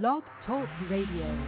Blog Talk Radio.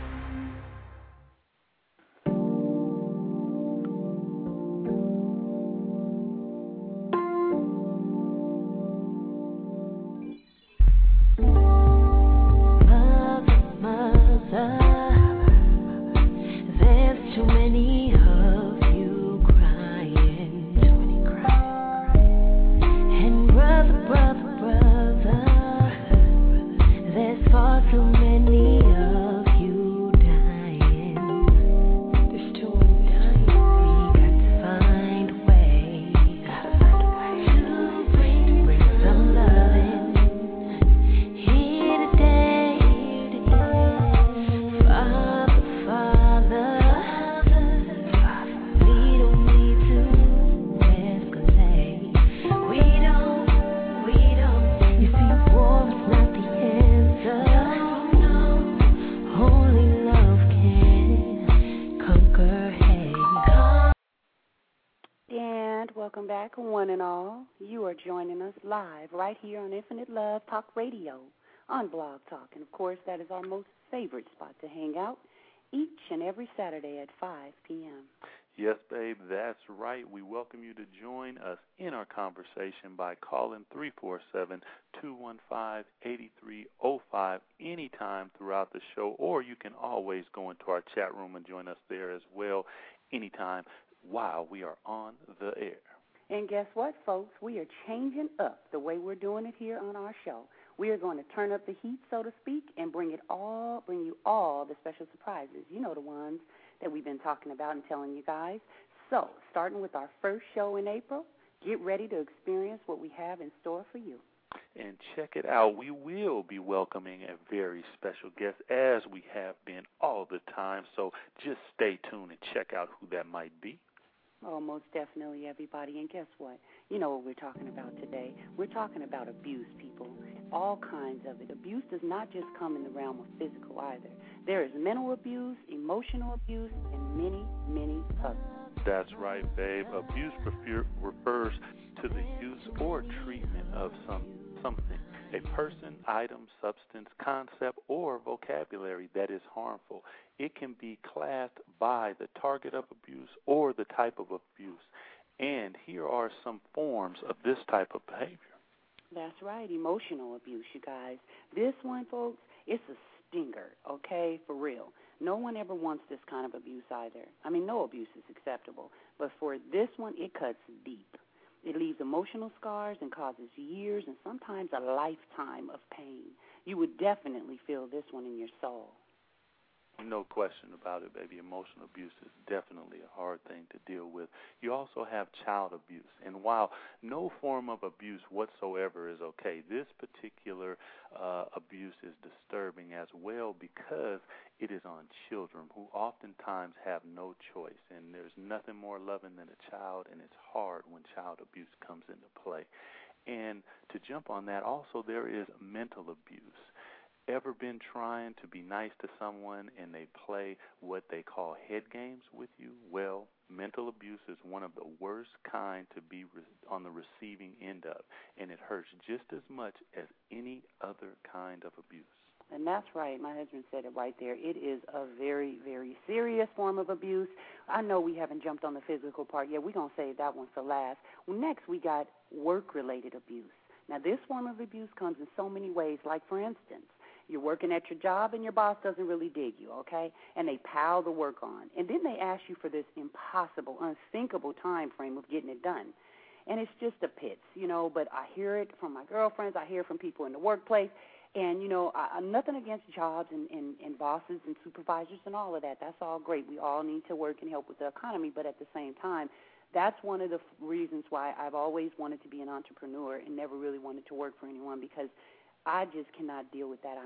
Live right here on Infinite Love Talk Radio on Blog Talk. And, of course, that is our most favorite spot to hang out each and every Saturday at 5 p.m. Yes, babe, that's right. We welcome you to join us in our conversation by calling 347-215-8305 anytime throughout the show, or you can always go into our chat room and join us there as well anytime while we are on the air. And guess what, folks? We are changing up the way we're doing it here on our show. We are going to turn up the heat, so to speak, and bring you all the special surprises. You know, the ones that we've been talking about and telling you guys. So, starting with our first show in April, get ready to experience what we have in store for you. And check it out. We will be welcoming a very special guest, as we have been all the time. So just stay tuned and check out who that might be. Oh, most definitely, everybody. And guess what? You know what we're talking about today. We're talking about abuse, people, all kinds of it. Abuse does not just come in the realm of physical either. There is mental abuse, emotional abuse, and many, many others. That's right, babe. Abuse refers to the use or treatment of something, a person, item, substance, concept, or vocabulary that is harmful. It can be classed by the target of abuse or the type of abuse. And here are some forms of this type of behavior. That's right, emotional abuse, you guys. This one, folks, it's a stinger, okay, for real. No one ever wants this kind of abuse either. I mean, no abuse is acceptable. But for this one, it cuts deep. It leaves emotional scars and causes years and sometimes a lifetime of pain. You would definitely feel this one in your soul. No question about it, baby. Emotional abuse is definitely a hard thing to deal with. You also have child abuse. And while no form of abuse whatsoever is okay, this particular abuse is disturbing as well, because it is on children who oftentimes have no choice. And there's nothing more loving than a child, and it's hard when child abuse comes into play. And to jump on that, also there is mental abuse. Ever been trying to be nice to someone and they play what they call head games with you? Well, mental abuse is one of the worst kind to be on the receiving end of, and it hurts just as much as any other kind of abuse. And that's right. My husband said it right there. It is a very, very serious form of abuse. I know we haven't jumped on the physical part yet. We're going to save that one for last. Next, we got work-related abuse. Now, this form of abuse comes in so many ways, like, for instance, you're working at your job and your boss doesn't really dig you, okay? And they pile the work on. And then they ask you for this impossible, unthinkable time frame of getting it done. And it's just a pits, you know, but I hear it from my girlfriends. I hear it from people in the workplace. And, you know, I'm nothing against jobs and bosses and supervisors and all of that. That's all great. We all need to work and help with the economy. But at the same time, that's one of the reasons why I've always wanted to be an entrepreneur and never really wanted to work for anyone, because I just cannot deal with that.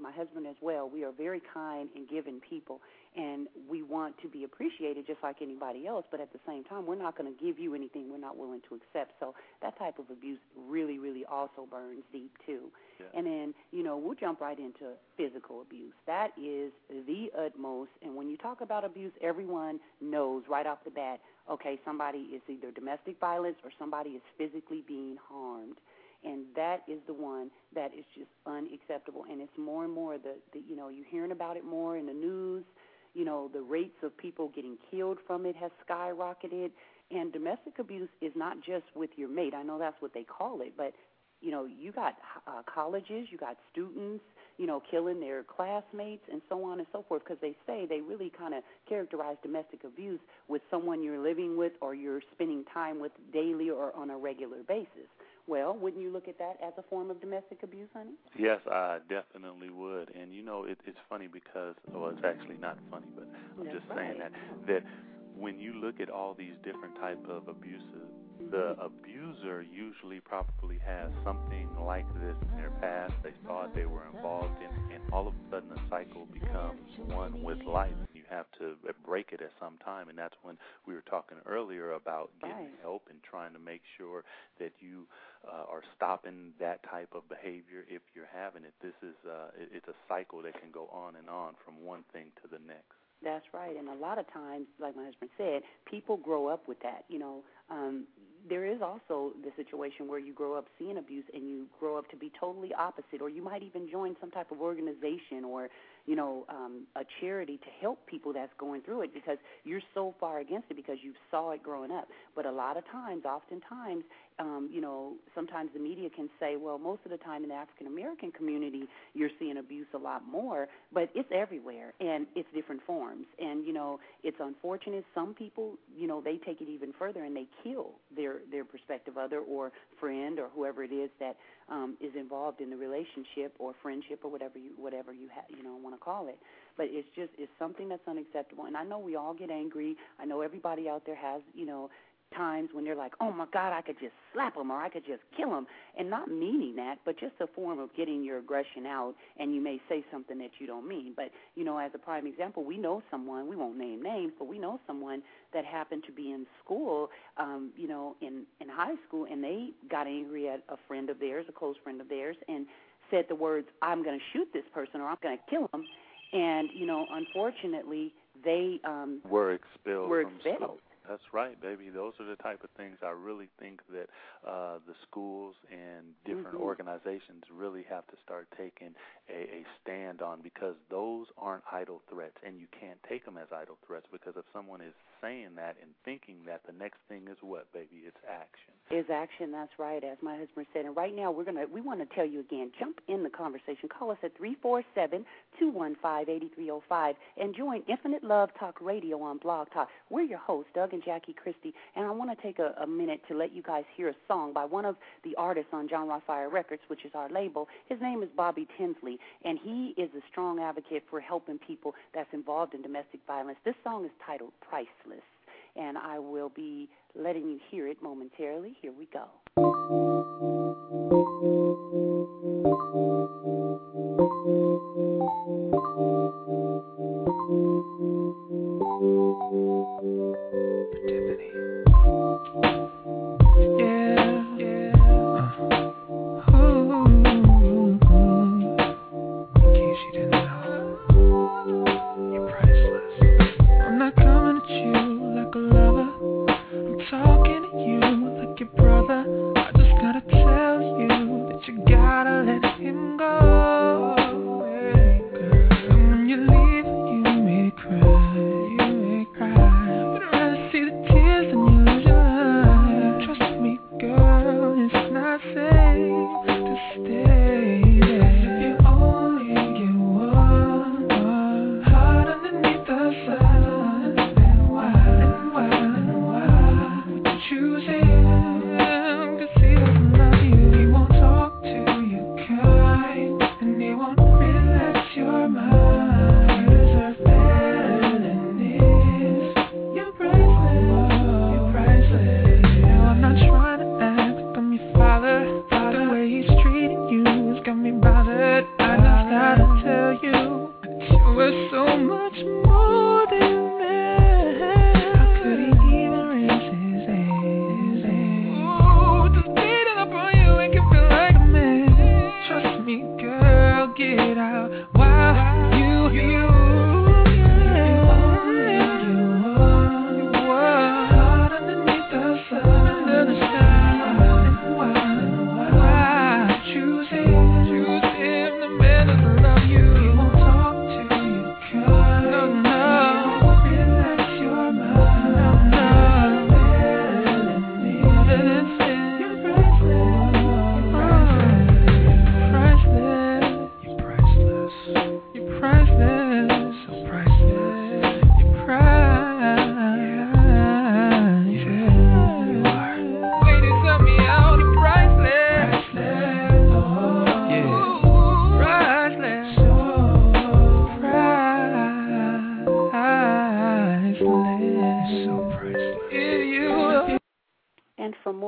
My husband as well, we are very kind and giving people, and we want to be appreciated just like anybody else, but at the same time, we're not going to give you anything we're not willing to accept. So that type of abuse really, really also burns deep, too. Yeah. And then, you know, we'll jump right into physical abuse. That is the utmost, and when you talk about abuse, everyone knows right off the bat, okay, somebody is either domestic violence or somebody is physically being harmed. And that is the one that is just unacceptable. And it's more and more you're hearing about it more in the news. You know, the rates of people getting killed from it has skyrocketed. And domestic abuse is not just with your mate. I know that's what they call it, but, you know, you got colleges, you got students, you know, killing their classmates and so on and so forth, because they say they really kind of characterize domestic abuse with someone you're living with or you're spending time with daily or on a regular basis. Well, wouldn't you look at that as a form of domestic abuse, honey? Yes, I definitely would. And, you know, it's funny because, well, it's actually not funny, but I'm just saying that when you look at all these different type of abuses, the abuser usually probably has something like this in their past. They thought they were involved in, and all of a sudden the cycle becomes one with life. You have to break it at some time, and that's when we were talking earlier about getting help and trying to make sure that you are stopping that type of behavior if you're having it. This is it's a cycle that can go on and on from one thing to the next. That's right, and a lot of times, like my husband said, people grow up with that. You know, there is also the situation where you grow up seeing abuse and you grow up to be totally opposite, or you might even join some type of organization or, you know, a charity to help people that's going through it because you're so far against it because you saw it growing up. But a lot of times, oftentimes, you know, sometimes the media can say, well, most of the time in the African-American community, you're seeing abuse a lot more, but it's everywhere, and it's different forms. And, you know, it's unfortunate. Some people, you know, they take it even further, and they kill their prospective other or friend or whoever it is that is involved in the relationship or friendship or whatever you want to call it. But it's something that's unacceptable. And I know we all get angry. I know everybody out there has, you know, times when they're like, oh, my God, I could just slap them or I could just kill them, and not meaning that, but just a form of getting your aggression out, and you may say something that you don't mean. But, you know, as a prime example, we know someone, we won't name names, but we know someone that happened to be in school, you know, in high school, and they got angry at a friend of theirs, a close friend of theirs, and said the words, I'm going to shoot this person or I'm going to kill him. And, you know, unfortunately, they were expelled from school. That's right, baby. Those are the type of things I really think that the schools and different organizations really have to start taking a stand on, because those aren't idle threats, and you can't take them as idle threats, because if someone is saying that and thinking that, the next thing is what, baby? It's action. It's action, that's right, as my husband said. And right now we want to tell you again, jump in the conversation. Call us at 347-215-8305 and join Infinite Love Talk Radio on Blog Talk. We're your hosts, Doug and Jackie Christie, and I want to take a minute to let you guys hear a song by one of the artists on John Rockfire Records, which is our label. His name is Bobby Tinsley, and he is a strong advocate for helping people that's involved in domestic violence. This song is titled Priceless, and I will be letting you hear it momentarily. Here we go. Wow.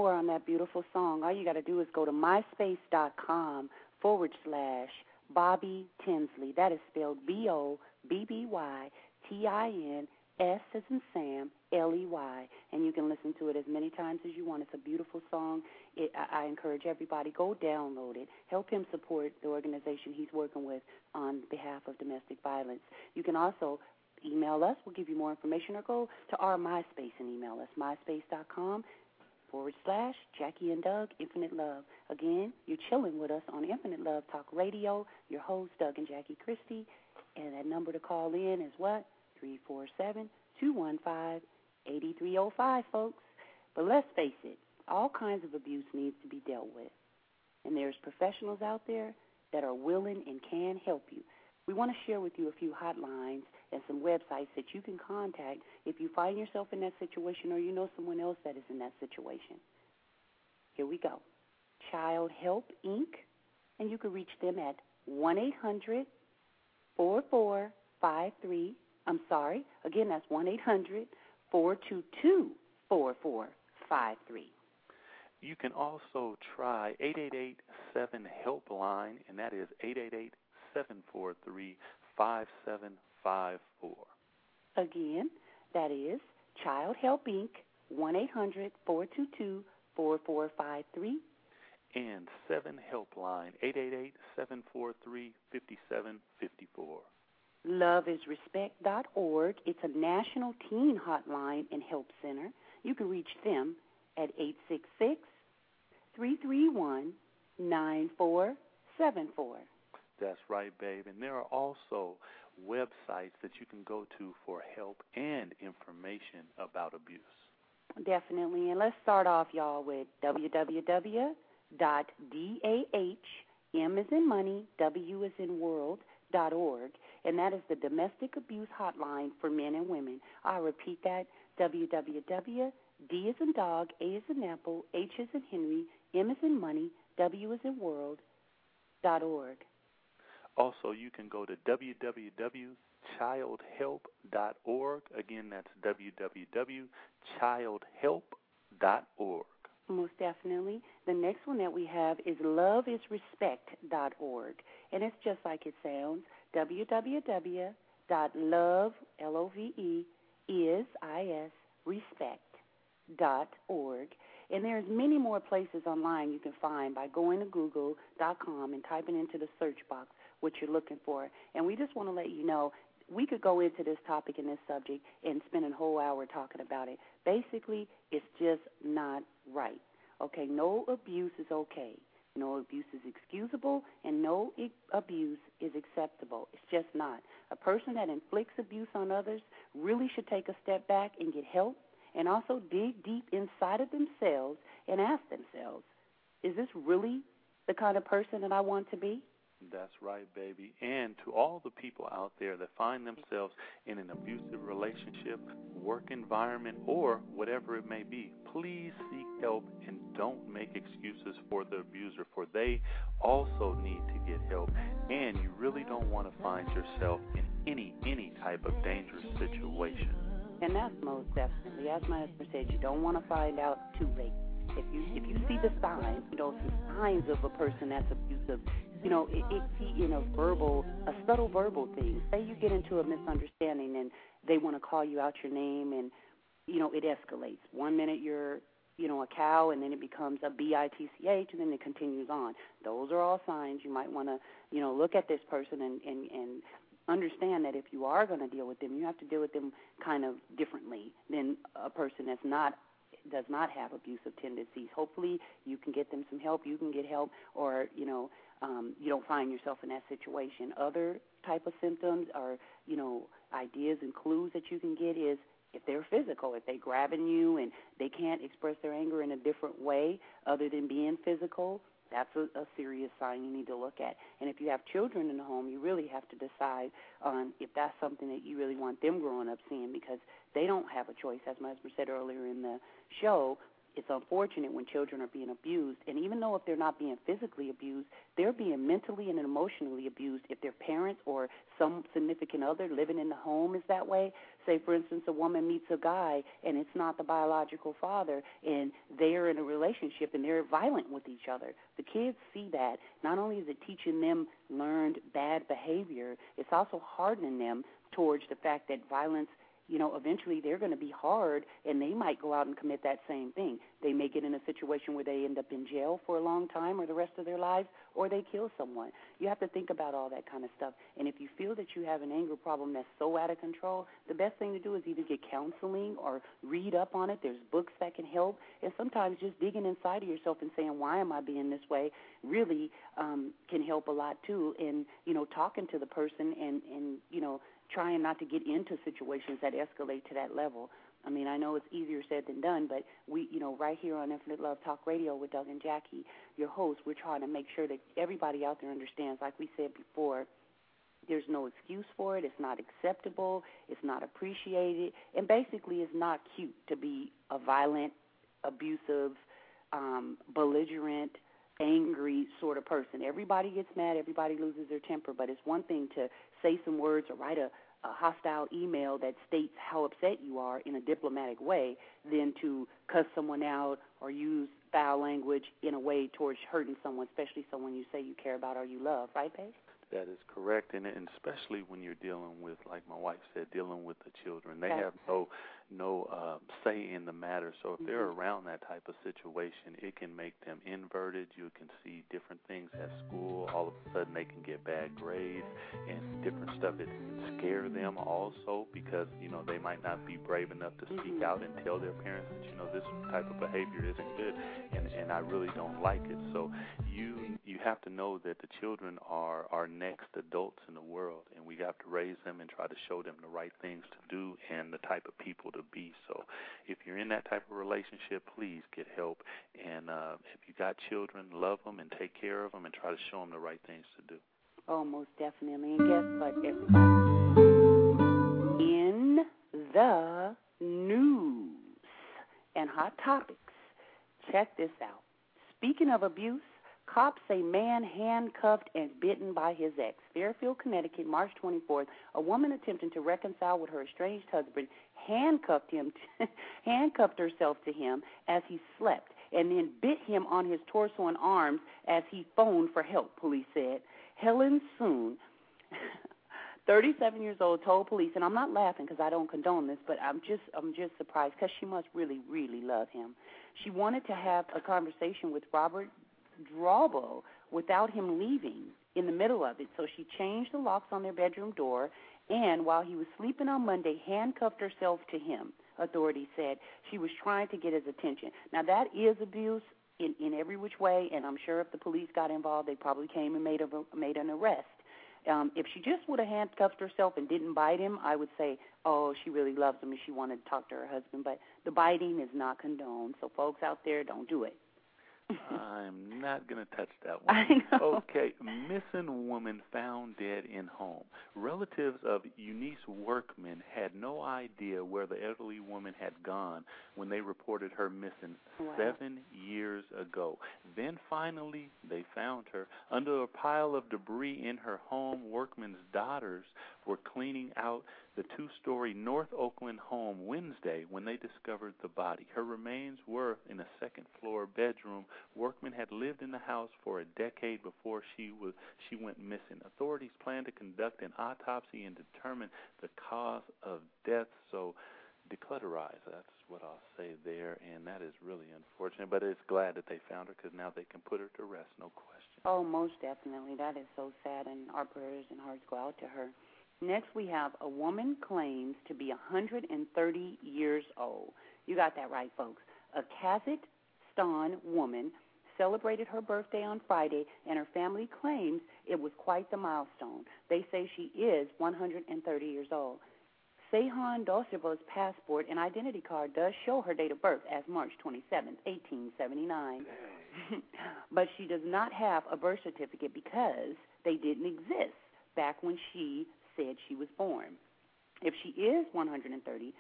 nowhere on that beautiful song. All you got to do is go to myspace.com/Bobby Tinsley. That is spelled BOBBYTINS as in Sam, L-E-Y. And you can listen to it as many times as you want. It's a beautiful song. I encourage everybody, go download it. Help him support the organization he's working with on behalf of domestic violence. You can also email us. We'll give you more information, or go to our MySpace and email us, myspace.com/Jackie and Doug Infinite Love. Again, you're chilling with us on Infinite Love Talk Radio, your hosts, Doug and Jackie Christie. And that number to call in is what? 347-215-8305, folks. But let's face it, all kinds of abuse needs to be dealt with. And there's professionals out there that are willing and can help you. We want to share with you a few hotlines and some websites that you can contact if you find yourself in that situation or you know someone else that is in that situation. Here we go. Child Help, Inc., and you can reach them at 1-800-4453. I'm sorry, again, that's 1-800-422-4453. You can also try 888-7-HELPLINE, and that is 888-743-5754. Again, that is Child Help, Inc., 1-800-422-4453. And 7 Helpline, 888-743-5754. Loveisrespect.org. It's a national teen hotline and help center. You can reach them at 866-331-9474. That's right, babe. And there are also websites that you can go to for help and information about abuse. Definitely. And let's start off, y'all, with www.dahmworld.org, and that is the Domestic Abuse Hotline for men and women. I'll repeat that, www.dahmworld.org. Also, you can go to www.childhelp.org. Again, that's www.childhelp.org. Most definitely. The next one that we have is loveisrespect.org, and it's just like it sounds, www.loveisrespect.org. And there's many more places online you can find by going to google.com and typing into the search box what you're looking for. And we just want to let you know, we could go into this topic and this subject and spend a whole hour talking about it. Basically, it's just not right. Okay, no abuse is okay. No abuse is excusable, and no abuse is acceptable. It's just not. A person that inflicts abuse on others really should take a step back and get help, and also dig deep inside of themselves and ask themselves, is this really the kind of person that I want to be? That's right, baby. And to all the people out there that find themselves in an abusive relationship, work environment, or whatever it may be, please seek help and don't make excuses for the abuser, for they also need to get help. And you really don't want to find yourself in any type of dangerous situation. And that's most definitely, as my husband said, you don't want to find out too late. If you see the signs, you know, some signs of a person that's abusive, you know, it be in a subtle verbal thing. Say you get into a misunderstanding and they want to call you out your name, and, you know, it escalates. One minute you're, you know, a cow, and then it becomes a bitch, and then it continues on. Those are all signs you might want to, you know, look at this person and understand that if you are going to deal with them, you have to deal with them kind of differently than a person that's does not have abusive tendencies. Hopefully you can get them some help, you can get help, or, you know, you don't find yourself in that situation. Other type of symptoms or, you know, ideas and clues that you can get is if they're physical, if they're grabbing you and they can't express their anger in a different way other than being physical, that's a serious sign you need to look at. And if you have children in the home, you really have to decide on if that's something that you really want them growing up seeing, because they don't have a choice. As my husband said earlier in the show, it's unfortunate when children are being abused, and even though if they're not being physically abused, they're being mentally and emotionally abused if their parents or some significant other living in the home is that way. Say, for instance, a woman meets a guy, and it's not the biological father, and they're in a relationship, and they're violent with each other. The kids see that. Not only is it teaching them learned bad behavior, it's also hardening them towards the fact that violence, you know, eventually they're going to be hard, and they might go out and commit that same thing. They may get in a situation where they end up in jail for a long time or the rest of their lives, or they kill someone. You have to think about all that kind of stuff. And if you feel that you have an anger problem that's so out of control, the best thing to do is either get counseling or read up on it. There's books that can help. And sometimes just digging inside of yourself and saying, why am I being this way, really can help a lot too. And, you know, talking to the person and you know, trying not to get into situations that escalate to that level. I mean, I know it's easier said than done, but we, you know, right here on Infinite Love Talk Radio with Doug and Jackie, your hosts, we're trying to make sure that everybody out there understands, like we said before, there's no excuse for it. It's not acceptable. It's not appreciated. And basically it's not cute to be a violent, abusive, belligerent, angry sort of person. Everybody gets mad, everybody loses their temper, but it's one thing to say some words or write a hostile email that states how upset you are in a diplomatic way than to cuss someone out or use foul language in a way towards hurting someone, especially someone you say you care about or you love. Right, Paige? That is correct, and especially when you're dealing with, like my wife said, dealing with the children. They have no say in the matter. So if they're around that type of situation, it can make them inverted. You can see different things at school. All of a sudden they can get bad grades and different stuff. It can scare them also because, you know, they might not be brave enough to speak out and tell their parents that, you know, this type of behavior isn't good and I really don't like it. So you have to know that the children are our next adults in the world, and we have to raise them and try to show them the right things to do and the type of people to be. So if you're in that type of relationship, please get help. And if you got children, love them and take care of them and try to show them the right things to do. Oh, most definitely. And guess what, everybody? In the news and hot topics, check this out. Speaking of abuse, cops say man handcuffed and bitten by his ex. Fairfield, Connecticut, March 24th, a woman attempting to reconcile with her estranged husband handcuffed herself to him as he slept and then bit him on his torso and arms as he phoned for help, police said. Helen Soon, 37 years old, told police, and I'm not laughing because I don't condone this, but I'm just surprised because she must really, really love him. She wanted to have a conversation with Robert Drauble without him leaving in the middle of it, so she changed the locks on their bedroom door and while he was sleeping on Monday, handcuffed herself to him, authorities said. She was trying to get his attention. Now, that is abuse in every which way, and I'm sure if the police got involved, they probably came and made an arrest. If she just would have handcuffed herself and didn't bite him, I would say, oh, she really loves him and she wanted to talk to her husband, but the biting is not condoned, so folks out there, don't do it. I'm not going to touch that one. I know. Okay, missing woman found dead in home. Relatives of Eunice Workman had no idea where the elderly woman had gone when they reported her missing 7 years ago. Then finally they found her under a pile of debris in her home. Workman's daughters were cleaning out the two-story North Oakland home Wednesday when they discovered the body. Her remains were in a second-floor bedroom. Workman had lived in the house for a decade before she went missing. Authorities plan to conduct an autopsy and determine the cause of death. So declutterize, that's what I'll say there, and that is really unfortunate. But it's glad that they found her because now they can put her to rest, no question. Oh, most definitely. That is so sad, and our prayers and hearts go out to her. Next, we have a woman claims to be 130 years old. You got that right, folks. A Kazakhstan woman celebrated her birthday on Friday, and her family claims it was quite the milestone. They say she is 130 years old. Sehan Dostirova passport and identity card does show her date of birth as March 27, 1879, but she does not have a birth certificate because they didn't exist back when she said she was born. If she is 130,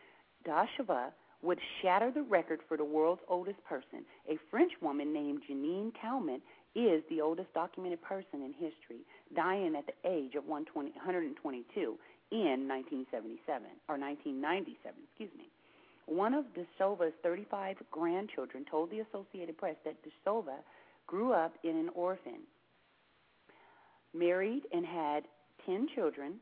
Dostirova would shatter the record for the world's oldest person. A French woman named Jeanine Calment is the oldest documented person in history, dying at the age of 122 in 1997, excuse me. One of Dostova's 35 grandchildren told the Associated Press that Dostova grew up in an orphan, married and had 10 children,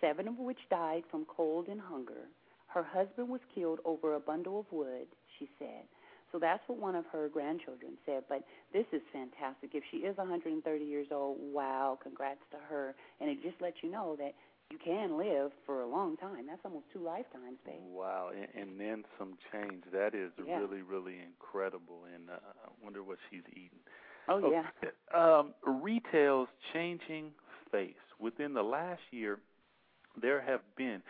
7 of which died from cold and hunger. Her husband was killed over a bundle of wood, she said. So that's what one of her grandchildren said, but this is fantastic. If she is 130 years old, wow, congrats to her. And it just lets you know that you can live for a long time. That's almost 2 lifetimes, babe. Wow, and then some change. That is really, really incredible, and I wonder what she's eating. Retail's changing face. Within the last year, there have been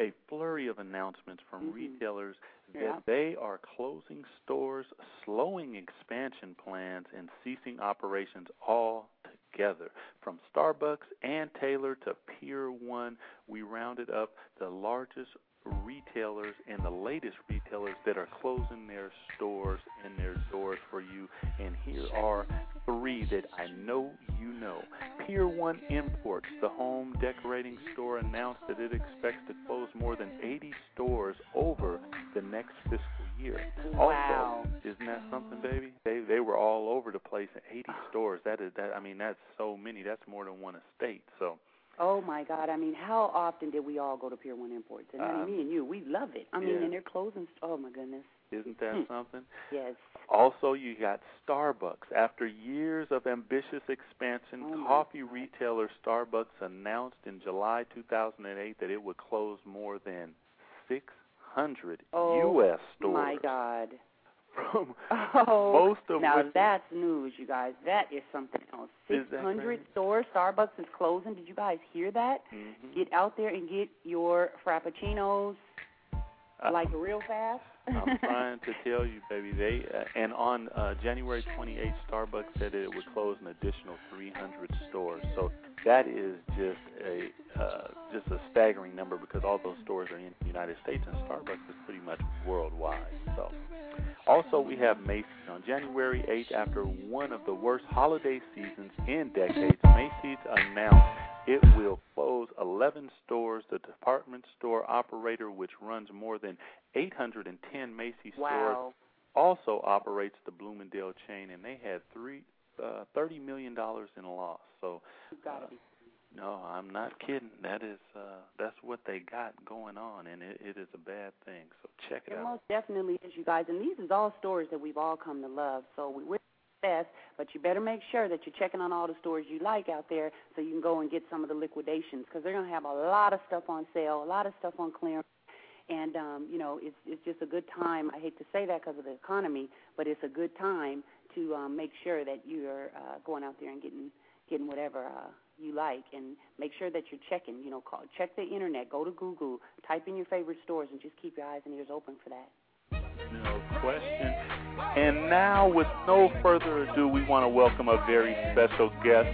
a flurry of announcements from retailers that they are closing stores, slowing expansion plans, and ceasing operations altogether. From Starbucks and Taylor to Pier One, we rounded up the largest retailers and the latest retailers that are closing their stores and their doors for you. And here are 3 that I know you know. Pier One Imports, the home decorating store, announced that it expects to close more than 80 stores over the next fiscal year. Wow. Also, isn't that something, baby? They were all over the place. 80 stores. That's so many. That's more than one estate. So. Oh, my God. I mean, how often did we all go to Pier 1 Imports? And me and you, we love it. And they're closing. Oh, my goodness. Isn't that something? Yes. Also, you got Starbucks. After years of ambitious expansion, coffee retailer Starbucks announced in July 2008 that it would close more than 600 U.S. stores. Oh, my God. That's news, you guys. That is something else. 600 stores, Starbucks is closing. Did you guys hear that? Mm-hmm. Get out there and get your frappuccinos, real fast. I'm trying to tell you, baby. And on January 28th, Starbucks said it would close an additional 300 stores. So that is just a staggering number, because all those stores are in the United States, and Starbucks is pretty much worldwide. So. Also, we have Macy's. On January 8th, after one of the worst holiday seasons in decades, Macy's announced it will close 11 stores. The department store operator, which runs more than 810 Macy's stores, also operates the Bloomingdale chain, and they had $30 million in loss. So, no, I'm not kidding. That's what they got going on, and it is a bad thing. So check it out. It most definitely is, you guys. And these is all stores that we've all come to love. So we wish you the best, but you better make sure that you're checking on all the stores you like out there, so you can go and get some of the liquidations, because they're going to have a lot of stuff on sale, a lot of stuff on clearance. And, it's just a good time. I hate to say that because of the economy, but it's a good time to make sure that you're going out there and getting whatever you like, and make sure that you're checking, check the internet, go to Google, type in your favorite stores, and just keep your eyes and ears open for that. No question. And now, with no further ado, we want to welcome a very special guest,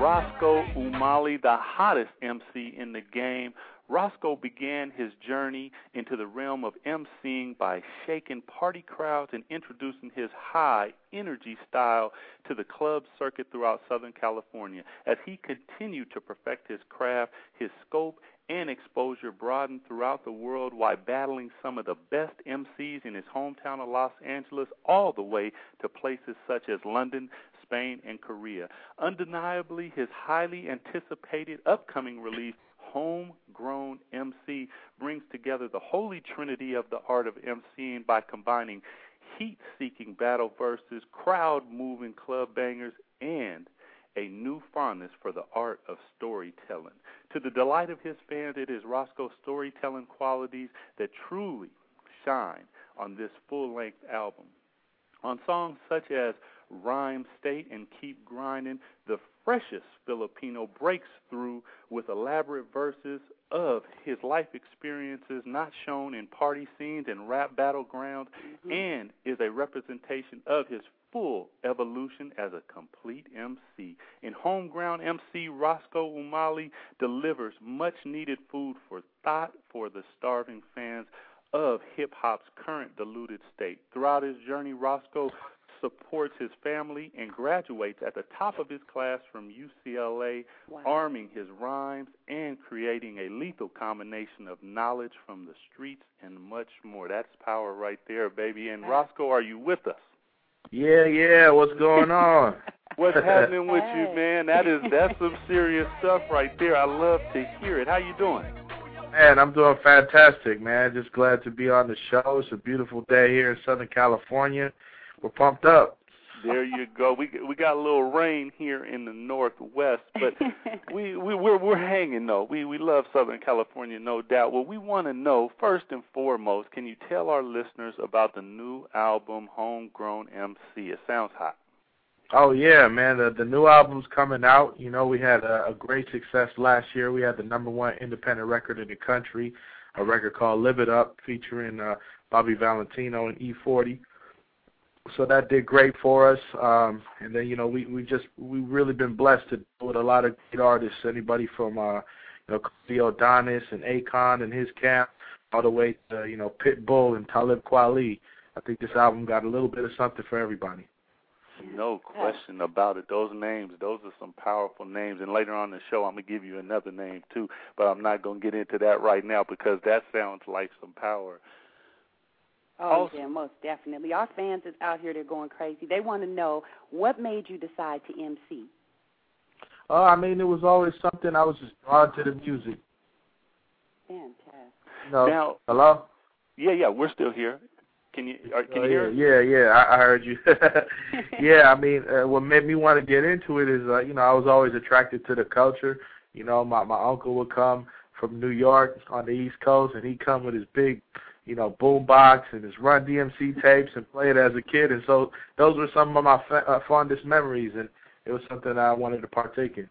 Roscoe Umali, the hottest MC in the game. Roscoe began his journey into the realm of emceeing by shaking party crowds and introducing his high-energy style to the club circuit throughout Southern California. As he continued to perfect his craft, his scope and exposure broadened throughout the world while battling some of the best MCs in his hometown of Los Angeles, all the way to places such as London, Spain, and Korea. Undeniably, his highly anticipated upcoming release, Homegrown MC, brings together the holy trinity of the art of emceeing by combining heat-seeking battle verses, crowd-moving club bangers, and a new fondness for the art of storytelling. To the delight of his fans, it is Roscoe's storytelling qualities that truly shine on this full-length album. On songs such as Rhyme State and Keep Grindin', the freshest Filipino breaks through with elaborate verses of his life experiences not shown in party scenes and rap battlegrounds, and is a representation of his full evolution as a complete MC. In Homegrown MC, Roscoe Umali delivers much-needed food for thought for the starving fans of hip-hop's current diluted state. Throughout his journey, Roscoe supports his family and graduates at the top of his class from UCLA, wow, arming his rhymes and creating a lethal combination of knowledge from the streets and much more. That's power right there, baby. And Roscoe, are you with us? Yeah, what's going on? What's happening with you, man? That's some serious stuff right there. I love to hear it. How you doing? Man, I'm doing fantastic, man. Just glad to be on the show. It's a beautiful day here in Southern California. We're pumped up. There you go. We got a little rain here in the Northwest, but we're hanging though. We love Southern California, no doubt. Well, we want to know first and foremost, can you tell our listeners about the new album Homegrown MC? It sounds hot. Oh yeah, man. The new album's coming out. You know, we had a great success last year. We had the #1 independent record in the country, a record called Live It Up, featuring Bobby Valentino and E40. So that did great for us, and then, you know, we've really been blessed to deal with a lot of great artists, anybody from, Cody O'Donis and Akon and his camp, all the way to, Pitbull and Talib Kweli. I think this album got a little bit of something for everybody. No question about it. Those names, those are some powerful names, and later on in the show I'm going to give you another name too, but I'm not going to get into that right now because that sounds like some power. Oh, yeah, most definitely. Our fans is out here, they're going crazy. They want to know, what made you decide to MC? I mean, it was always something. I was just drawn to the music. Fantastic. Now, hello? Yeah, we're still here. Can you hear us? Yeah, I heard you. Yeah, I mean, what made me want to get into it is, I was always attracted to the culture. You know, my uncle would come from New York on the East Coast, and he'd come with his big, boombox and his Run DMC tapes and played as a kid. And so those were some of my fondest memories, and it was something I wanted to partake in.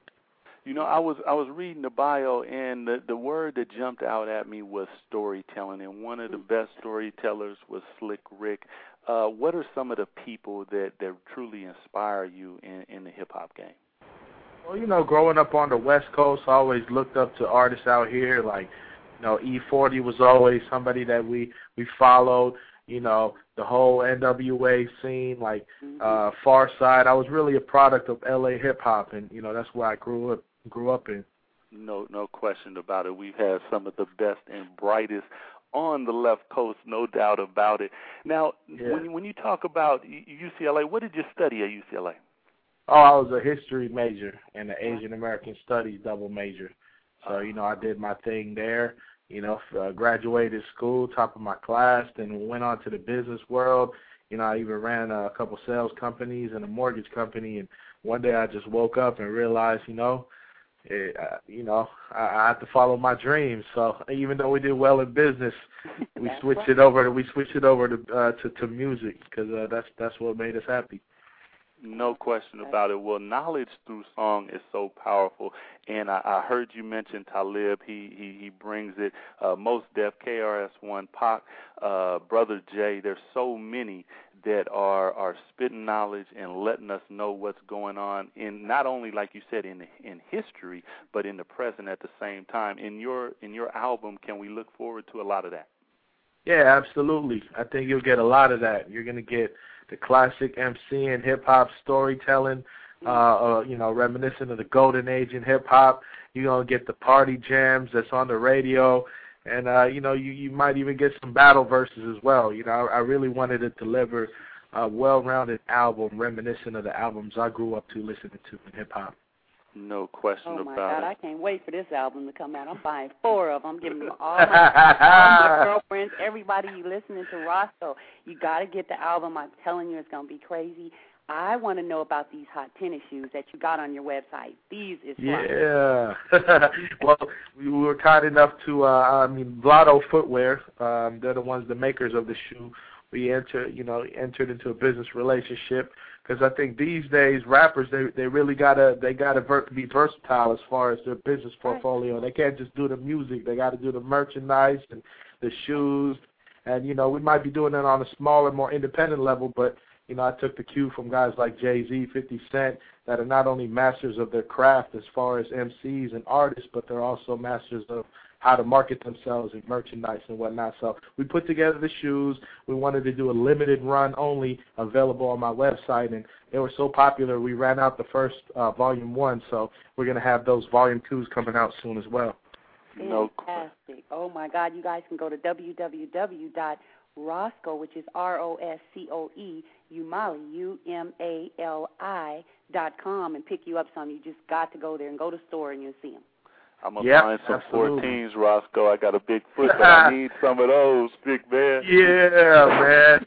You know, I was reading the bio, and the word that jumped out at me was storytelling, and one of the best storytellers was Slick Rick. What are some of the people that truly inspire you in the hip-hop game? Well, growing up on the West Coast, I always looked up to artists out here like, E40 was always somebody that we followed, the whole NWA scene, like Farside. I was really a product of L.A. hip-hop, and, that's where I grew up in. No question about it. We've had some of the best and brightest on the left coast, no doubt about it. Now, when you talk about UCLA, what did you study at UCLA? Oh, I was a history major and an Asian American Studies double major. So, I did my thing there, graduated school, top of my class, then went on to the business world. I even ran a couple sales companies and a mortgage company, and one day I just woke up and realized, I had to follow my dreams. So even though we did well in business, we switched it over to music because that's what made us happy. No question about it. Well, knowledge through song is so powerful, and I heard you mention Talib. He brings it. Most Def, KRS-One, Pac, Brother J. There's so many that are spitting knowledge and letting us know what's going on in not only, like you said, in history, but in the present at the same time. In your album, can we look forward to a lot of that? Yeah, absolutely. I think you'll get a lot of that. You're gonna get the classic MC and hip-hop storytelling, reminiscent of the golden age in hip-hop. You're going to get the party jams that's on the radio. And, you might even get some battle verses as well. I really wanted to deliver a well-rounded album reminiscent of the albums I grew up to listening to in hip-hop. No question about it. Oh, my God, I can't wait for this album to come out. I'm buying 4 of them. I'm giving them all my girlfriends, everybody you listening to, Roscoe. You got to get the album. I'm telling you, it's going to be crazy. I want to know about these hot tennis shoes that you got on your website. These is fun. Well, we were kind enough to, Blotto Footwear, they're the ones, the makers of the shoe. We entered into a business relationship because I think these days rappers they really gotta be versatile as far as their business portfolio. They can't just do the music; they gotta do the merchandise and the shoes. And we might be doing it on a smaller, more independent level, but You know, I took the cue from guys like Jay-Z, 50 Cent, that are not only masters of their craft as far as MCs and artists, but they're also masters of how to market themselves and merchandise and whatnot. So we put together the shoes. We wanted to do a limited run only available on my website, and they were so popular we ran out the first volume one. So we're going to have those volume twos coming out soon as well. Fantastic. Oh, my God. You guys can go to www.roscoe, which is R-O-S-C-O-E, Umali, U-M-A-L-I.com, and pick you up some. You just got to go there and go to the store and you'll see them. I'm going to find some 14s, Roscoe. I got a big foot, but I need some of those, big man. Yeah, man.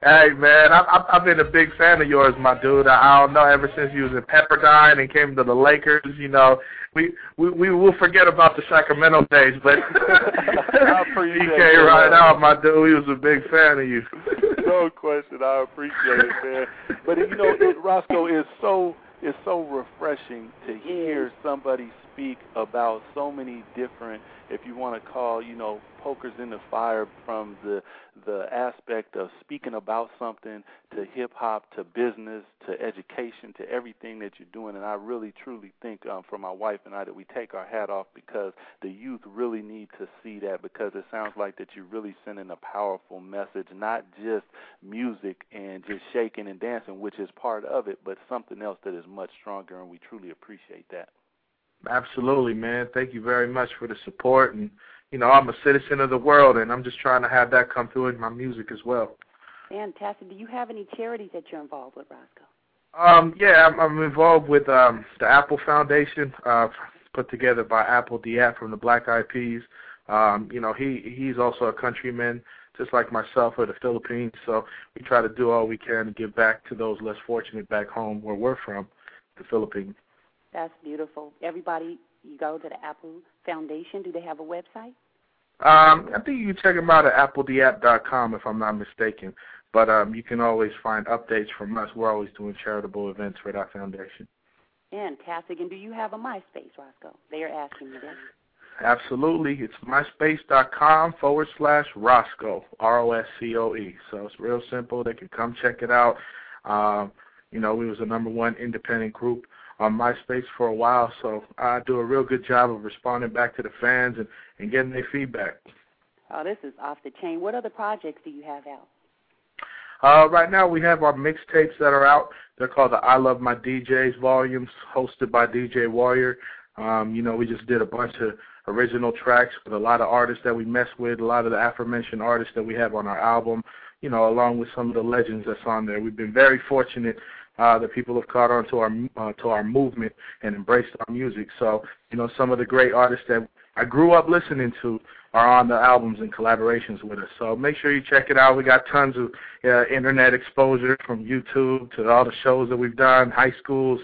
Hey, man, I've been a big fan of yours, my dude. I don't know, ever since you was in Pepperdine and came to the Lakers, you know. We will forget about the Sacramento days, but he came right out, my dude. He was a big fan of you. No question. I appreciate it, man. But, you know, Roscoe, it's so refreshing to hear somebody speak about so many different, if you want to call, you know, pokers in the fire, from the aspect of speaking about something to hip-hop to business to education to everything that you're doing. And I really, truly think for my wife and I that we take our hat off, because the youth really need to see that, because it sounds like that you're really sending a powerful message, not just music and just shaking and dancing, which is part of it, but something else that is much stronger, and we truly appreciate that. Absolutely, man. Thank you very much for the support. And, you know, I'm a citizen of the world, and I'm just trying to have that come through in my music as well. Fantastic. Do you have any charities that you're involved with, Roscoe? I'm involved with the Apple Foundation, put together by Apple Diat from the Black Eyed Peas. You know, he's also a countryman, just like myself, or the Philippines. So we try to do all we can to give back to those less fortunate back home where we're from, the Philippines. That's beautiful. Everybody, you go to the Apple Foundation. Do they have a website? I think you can check them out at appletheapp.com, if I'm not mistaken. But you can always find updates from us. We're always doing charitable events for that foundation. Fantastic. And do you have a MySpace, Roscoe? They are asking you that. Absolutely. It's myspace.com/Roscoe, R-O-S-C-O-E. So it's real simple. They can come check it out. You know, we was the #1 independent group on MySpace for a while, so I do a real good job of responding back to the fans and getting their feedback. Oh, this is off the chain. What other projects do you have out? Right now we have our mixtapes that are out. They're called the I Love My DJs volumes, hosted by DJ Warrior. You know, we just did a bunch of original tracks with a lot of artists that we mess with, a lot of the aforementioned artists that we have on our album, you know, along with some of the legends that's on there. We've been very fortunate that people have caught on to our movement and embraced our music. So, you know, some of the great artists that I grew up listening to are on the albums and collaborations with us. So make sure you check it out. We got tons of internet exposure, from YouTube to all the shows that we've done, high schools.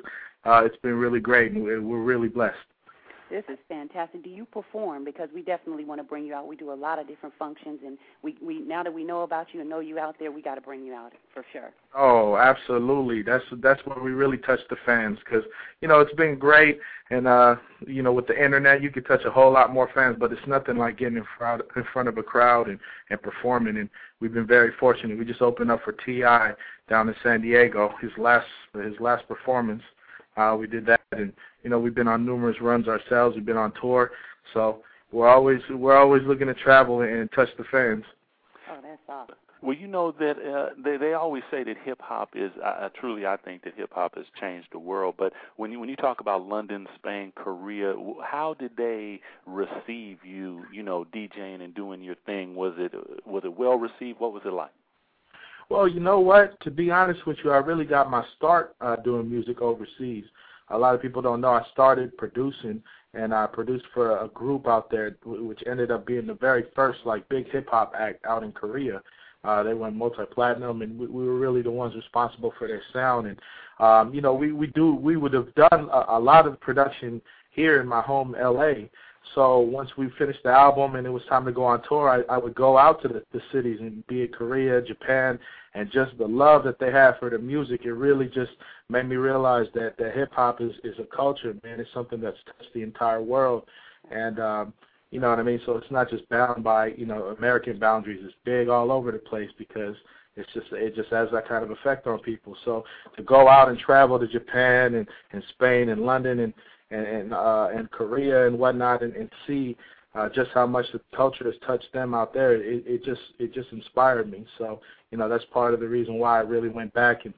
It's been really great, and we're really blessed. This is fantastic. Do you perform? Because we definitely want to bring you out. We do a lot of different functions, and we now that we know about you and know you out there, we got to bring you out for sure. Oh, absolutely. That's where we really touch the fans, because, you know, it's been great, and, you know, with the internet, you can touch a whole lot more fans, but it's nothing like getting in front of a crowd and performing, and we've been very fortunate. We just opened up for T.I. down in San Diego, his last performance. We did that, and, you know, we've been on numerous runs ourselves. We've been on tour, so we're always looking to travel and touch the fans. Oh, that's awesome. Well, you know that they always say that hip-hop is I think that hip-hop has changed the world. But when you talk about London, Spain, Korea, how did they receive you, you know, DJing and doing your thing? Was it well received? What was it like? Well, you know what? To be honest with you, I really got my start doing music overseas. A lot of people don't know I started producing, and I produced for a group out there, which ended up being the very first, like, big hip-hop act out in Korea. They went multi-platinum, and we were really the ones responsible for their sound. And, you know, we would have done a lot of production here in my home, L.A., so once we finished the album and it was time to go on tour, I would go out to the cities, and be it Korea, Japan, and just the love that they have for the music, it really just made me realize that hip-hop is a culture, man. It's something that's touched the entire world. And, you know what I mean? So it's not just bound by, you know, American boundaries. It's big all over the place because, It just has that kind of effect on people. So to go out and travel to Japan and Spain and London and Korea and whatnot and see just how much the culture has touched them out there, it just inspired me. So, you know, that's part of the reason why I really went back and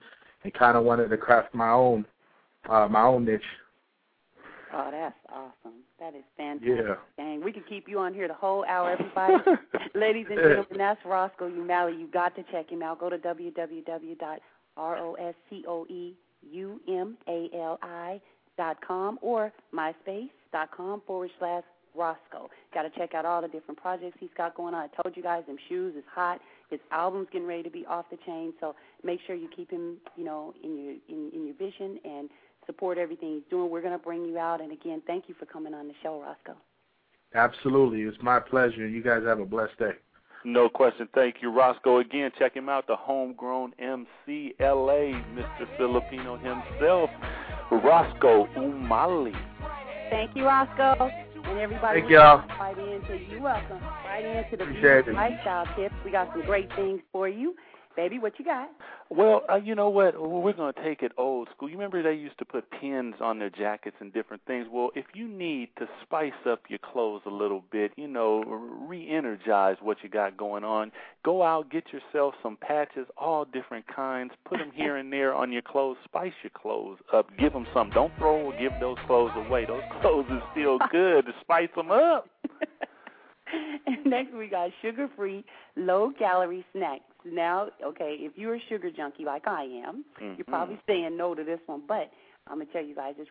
kind of wanted to craft my own niche. Oh, that's awesome. That is fantastic. Yeah. Dang, we could keep you on here the whole hour, everybody. Ladies and gentlemen, that's Roscoe Umali. You got to check him out. Go to www.roscoeumali.com or myspace.com/Roscoe. Got to check out all the different projects he's got going on. I told you guys, them shoes is hot. His album's getting ready to be off the chain. So make sure you keep him, you know, in your vision and support everything he's doing. We're going to bring you out. And, again, thank you for coming on the show, Roscoe. Absolutely. It's my pleasure. You guys have a blessed day. No question. Thank you, Roscoe. Again, check him out, the homegrown MCLA, Mr. Filipino himself, Roscoe Umali. Thank you, Roscoe. And everybody, thank y'all. Right into, you're welcome. Right into the beauty lifestyle tips. We got some great things for you. Baby, what you got? Well, you know what? We're going to take it old school. You remember they used to put pins on their jackets and different things? Well, if you need to spice up your clothes a little bit, you know, re-energize what you got going on, go out, get yourself some patches, all different kinds, put them here and there on your clothes, spice your clothes up, give them some. Don't throw or give those clothes away. Those clothes are still good. Spice them up. And next we got sugar-free, low-calorie snacks. Now, okay, if you're a sugar junkie like I am, you're probably saying no to this one, but I'm going to tell you guys, there's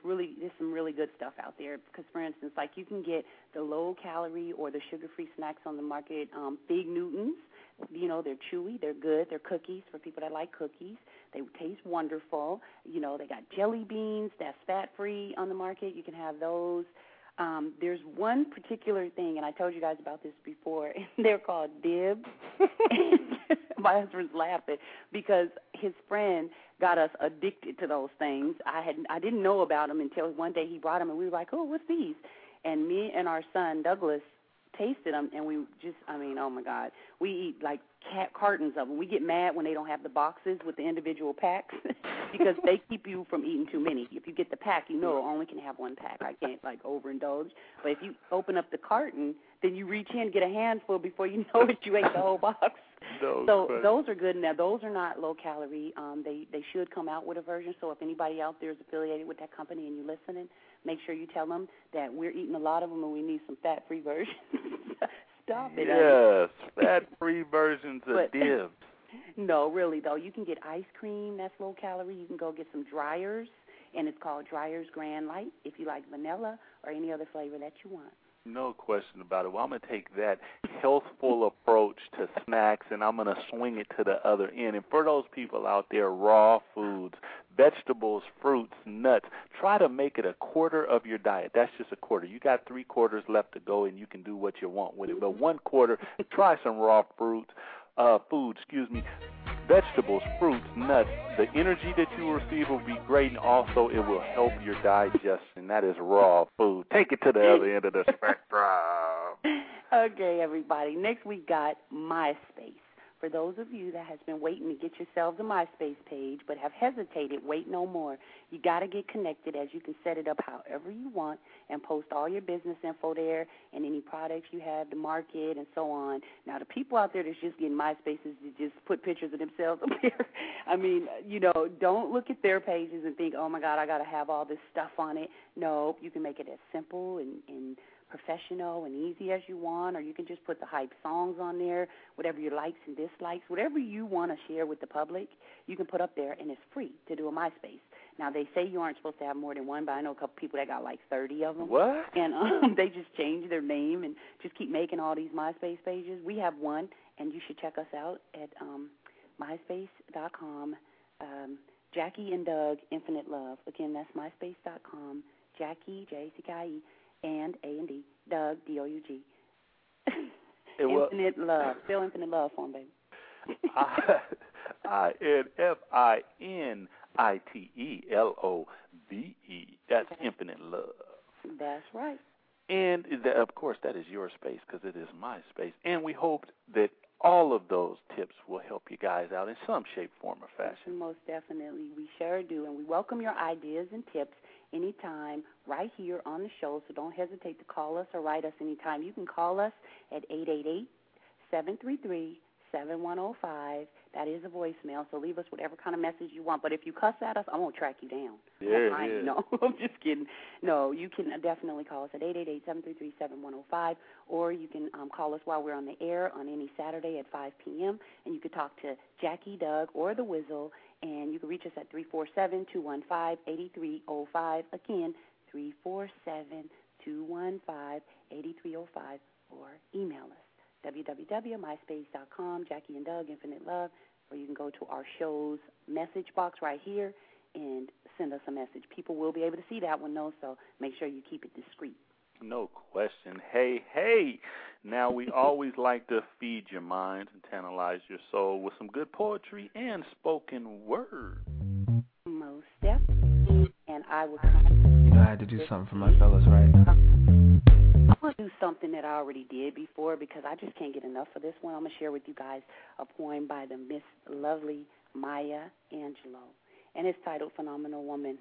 some really good stuff out there because, for instance, like you can get the low-calorie or the sugar-free snacks on the market, Fig Newtons. You know, they're chewy, they're good, they're cookies for people that like cookies. They taste wonderful. You know, they got jelly beans that's fat-free on the market. You can have those. There's one particular thing, and I told you guys about this before, and they're called dibs. My husband's laughing because his friend got us addicted to those things. I didn't know about them until one day he brought them, and we were like, oh, what's these? And me and our son, Douglas, tasted them, and we just, I mean, oh, my God. We eat, like, cartons of them. We get mad when they don't have the boxes with the individual packs because they keep you from eating too many. If you get the pack, you know I only can have one pack. I can't, like, overindulge. But if you open up the carton, then you reach in, get a handful before you know it, you ate the whole box. Those are good. Now, those are not low-calorie. They should come out with a version. So if anybody out there is affiliated with that company and you're listening, make sure you tell them that we're eating a lot of them and we need some fat-free versions. Stop it. Yes, fat-free versions of dibs. No, really, though. You can get ice cream that's low-calorie. You can go get some Dryers, and it's called Dryers Grand Light, if you like vanilla or any other flavor that you want. No question about it. Well, I'm going to take that healthful approach to snacks, and I'm going to swing it to the other end. And for those people out there, raw foods, vegetables, fruits, nuts, try to make it a quarter of your diet. That's just a quarter. You got 3 quarters left to go, and you can do what you want with it. But 1 quarter, try some raw food, vegetables, fruits, nuts. The energy that you receive will be great, and also it will help your digestion. That is raw food. Take it to the other end of the spectrum. Okay, everybody. Next, we got MySpace. For those of you that has been waiting to get yourselves a MySpace page but have hesitated, wait no more. You got to get connected, as you can set it up however you want and post all your business info there and any products you have to market and so on. Now, the people out there that's just getting MySpaces to just put pictures of themselves up there, I mean, you know, don't look at their pages and think, oh, my God, I got to have all this stuff on it. No, you can make it as simple and professional and easy as you want, or you can just put the hype songs on there, whatever your likes and dislikes, whatever you want to share with the public, you can put up there, and it's free to do a MySpace. Now, they say you aren't supposed to have more than one, but I know a couple people that got like 30 of them. What? And they just change their name and just keep making all these MySpace pages. We have one, and you should check us out at myspace.com, Jackie and Doug, Infinite Love. Again, that's myspace.com, Jackie, J-A-C-K-I-E, and A&D, Doug, D-O-U-G. Infinite Love. Still Infinite Love for him, baby. INFINITELOVE. That's Infinite Love. That's right. And, of course, that is your space because it is my space. And we hope that all of those tips will help you guys out in some shape, form, or fashion. Most definitely. We sure do. And we welcome your ideas and tips anytime right here on the show, so don't hesitate to call us or write us anytime. You can call us at 888-733-7105. That is a voicemail, so leave us whatever kind of message you want. But if you cuss at us, I'm going to track you down. Yeah. No, I'm just kidding. No, you can definitely call us at 888-733-7105, or you can call us while we're on the air on any Saturday at 5 p.m., and you can talk to Jackie, Doug, or The Wizzle, and you can reach us at 347-215-8305. Again, 347-215-8305, or email us. www.myspace.com, Jackie and Doug, Infinite Love, or you can go to our show's message box right here and send us a message. People will be able to see that one, though, so make sure you keep it discreet. No question. Hey. Now, we always like to feed your mind and tantalize your soul with some good poetry and spoken word. Most definitely. And I will... You know, I had to do something for my fellas, right? I'm going to do something that I already did before because I just can't get enough of this one. I'm going to share with you guys a poem by the Miss Lovely Maya Angelou, and it's titled Phenomenal Woman.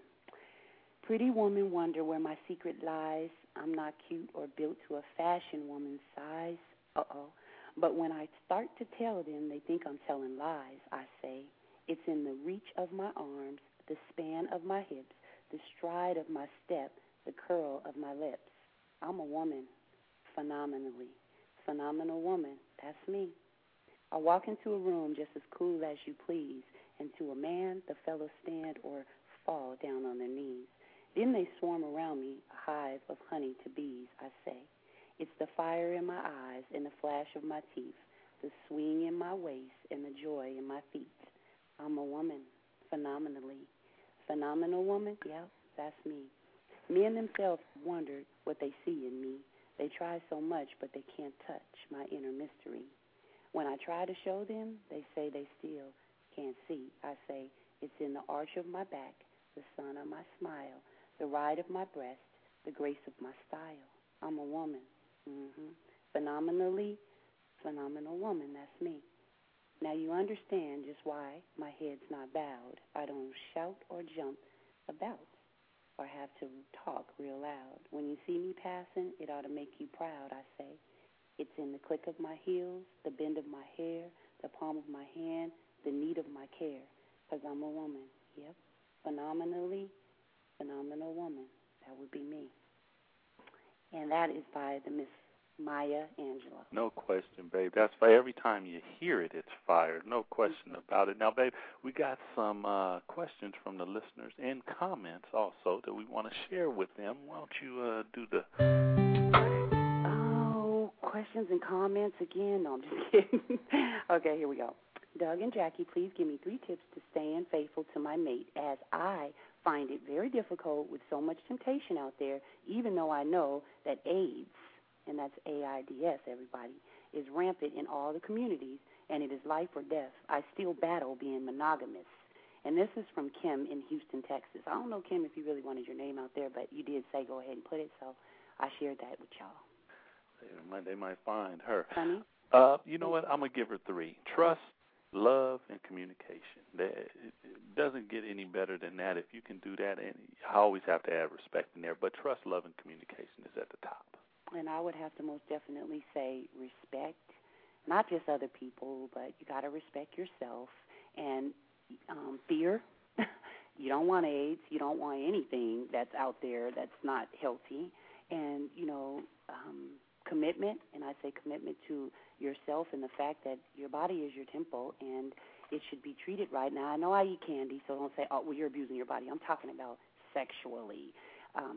Pretty woman, wonder where my secret lies. I'm not cute or built to a fashion woman's size. But when I start to tell them, they think I'm telling lies. I say, it's in the reach of my arms, the span of my hips, the stride of my step, the curl of my lips. I'm a woman, phenomenal woman, that's me. I walk into a room just as cool as you please, and to a man, the fellows stand or fall down on their knees. Then they swarm around me, a hive of honey to bees, I say. It's the fire in my eyes and the flash of my teeth, the swing in my waist and the joy in my feet. I'm a woman, phenomenal woman, yeah, that's me. Men themselves wondered what they see in me. They try so much, but they can't touch my inner mystery. When I try to show them, they say they still can't see. I say, it's in the arch of my back, the sun of my smile, the ride of my breast, the grace of my style. I'm a woman. Phenomenal woman, that's me. Now you understand just why my head's not bowed. I don't shout or jump about, or have to talk real loud. When you see me passing, it ought to make you proud, I say. It's in the click of my heels, the bend of my hair, the palm of my hand, the need of my care, because I'm a woman. Yep, phenomenal woman. That would be me. And that is by the Miss Maya Angelou. No question, babe. That's why every time you hear it, it's fire. No question about it. Now, babe, we got some questions from the listeners and comments also that we want to share with them. Why don't you do the... Oh, questions and comments again? No, I'm just kidding. Okay, here we go. Doug and Jackie, please give me 3 tips to staying faithful to my mate, as I find it very difficult with so much temptation out there, even though I know that AIDS, and that's AIDS, everybody, is rampant in all the communities, and it is life or death. I still battle being monogamous. And this is from Kim in Houston, Texas. I don't know, Kim, if you really wanted your name out there, but you did say go ahead and put it, so I shared that with y'all. They might find her. Funny? You know what? I'm going to give her 3. Trust, love, and communication. It doesn't get any better than that. If you can do that, and I always have to add respect in there, but trust, love, and communication is at the top. And I would have to most definitely say respect, not just other people, but you got to respect yourself. And fear. You don't want AIDS. You don't want anything that's out there that's not healthy. And, you know, commitment, and I say commitment to yourself and the fact that your body is your temple and it should be treated right. Now, I know I eat candy, so don't say, oh, well, you're abusing your body. I'm talking about sexually.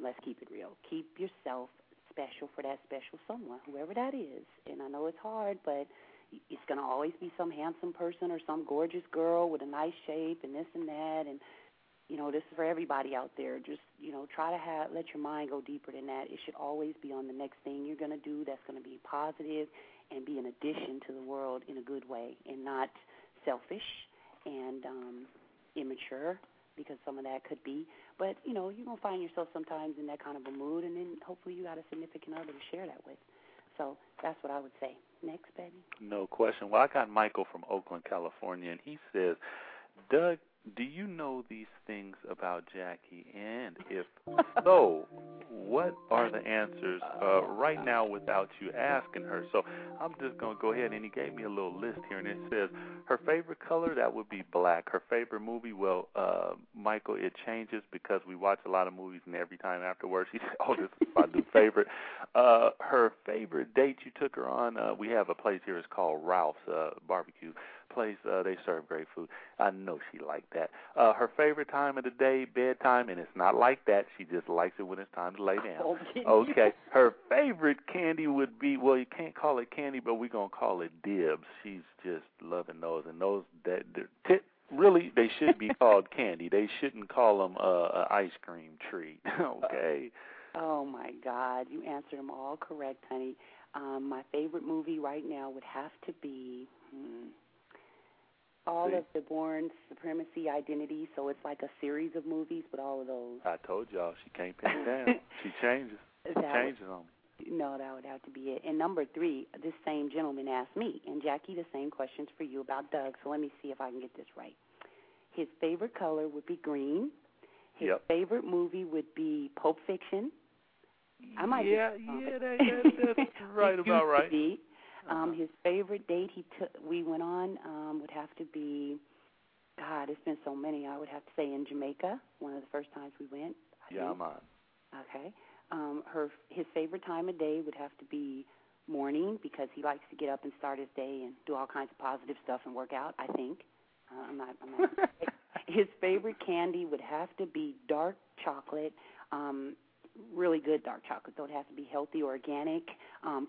Let's keep it real. Keep yourself special for that special someone, whoever that is. And I know it's hard, but it's going to always be some handsome person or some gorgeous girl with a nice shape and this and that. And, you know, this is for everybody out there. Just, you know, try to let your mind go deeper than that. It should always be on the next thing you're going to do that's going to be positive and be an addition to the world in a good way, and not selfish and immature, because some of that could be. But, you know, you're going to find yourself sometimes in that kind of a mood, and then hopefully you got a significant other to share that with. So that's what I would say. Next, baby. No question. Well, I got Michael from Oakland, California, and he says, Doug, do you know these things about Jackie? And if so, what are the answers right now without you asking her? So I'm just going to go ahead, and he gave me a little list here, and it says her favorite color, that would be black. Her favorite movie, well, Michael, it changes because we watch a lot of movies, and every time afterwards she says, oh, this is my new favorite. Her favorite date you took her on, we have a place here, it's called Ralph's Barbecue Place. They serve great food. I know she liked that. Her favorite time of the day, bedtime, and it's not like that. She just likes it when it's time to lay down. Okay. Her favorite candy would be, well, you can't call it candy, but we're going to call it dibs. She's just loving those. And those, that really, they should be called candy. They shouldn't call them an ice cream treat. Okay. Oh, my God. You answered them all correct, honey. My favorite movie right now would have to be... All of the Bourne Supremacy Identity, so it's like a series of movies with all of those. I told y'all she can't pin it down. She changes. She changes on me. No, that would have to be it. And number 3, this same gentleman asked me, and Jackie, the same questions for you about Doug, so let me see if I can get this right. His favorite color would be green. His favorite movie would be Pulp Fiction. I might that's right about right. His favorite date we went on would have to be, God, it's been so many. I would have to say in Jamaica, one of the first times we went. Okay. His favorite time of day would have to be morning because he likes to get up and start his day and do all kinds of positive stuff and work out, I think. I'm not His favorite candy would have to be dark chocolate, really good dark chocolate, so it has to be healthy, organic,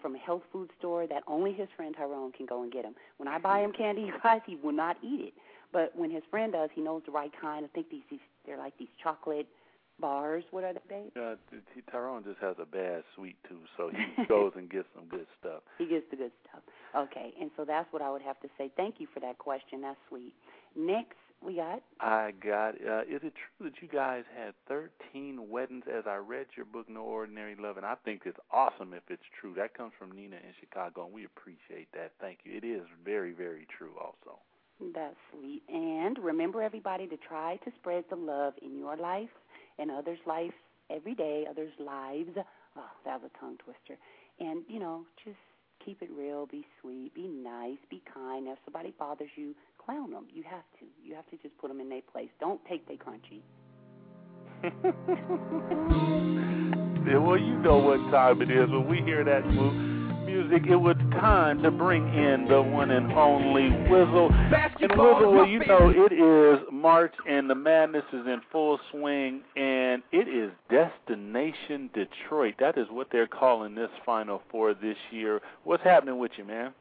from a health food store that only his friend Tyrone can go and get him. When I buy him candy, you guys, he will not eat it. But when his friend does, he knows the right kind. I think they're like these chocolate bars. What are they? Tyrone just has a bad sweet tooth, so he goes and gets some good stuff. He gets the good stuff. Okay, and so that's what I would have to say. Thank you for that question. That's sweet. Next. Is it true that you guys had 13 weddings? As I read your book, No Ordinary Love, and I think it's awesome if it's true. That comes from Nina in Chicago, and we appreciate that. Thank you. It is very, very true also. That's sweet. And remember, everybody, to try to spread the love in your life and others' lives every day, others' lives. Oh, that was a tongue twister. And, you know, just keep it real, be sweet, be nice, be kind. If somebody bothers you, clown them. You have to. You have to just put them in their place. Don't take their crunchy. Well, you know what time it is. When we hear that music, it was time to bring in the one and only Whistle. And Whistle, you know, it is March, and the madness is in full swing, and it is Destination Detroit. That is what they're calling this Final Four this year. What's happening with you, man?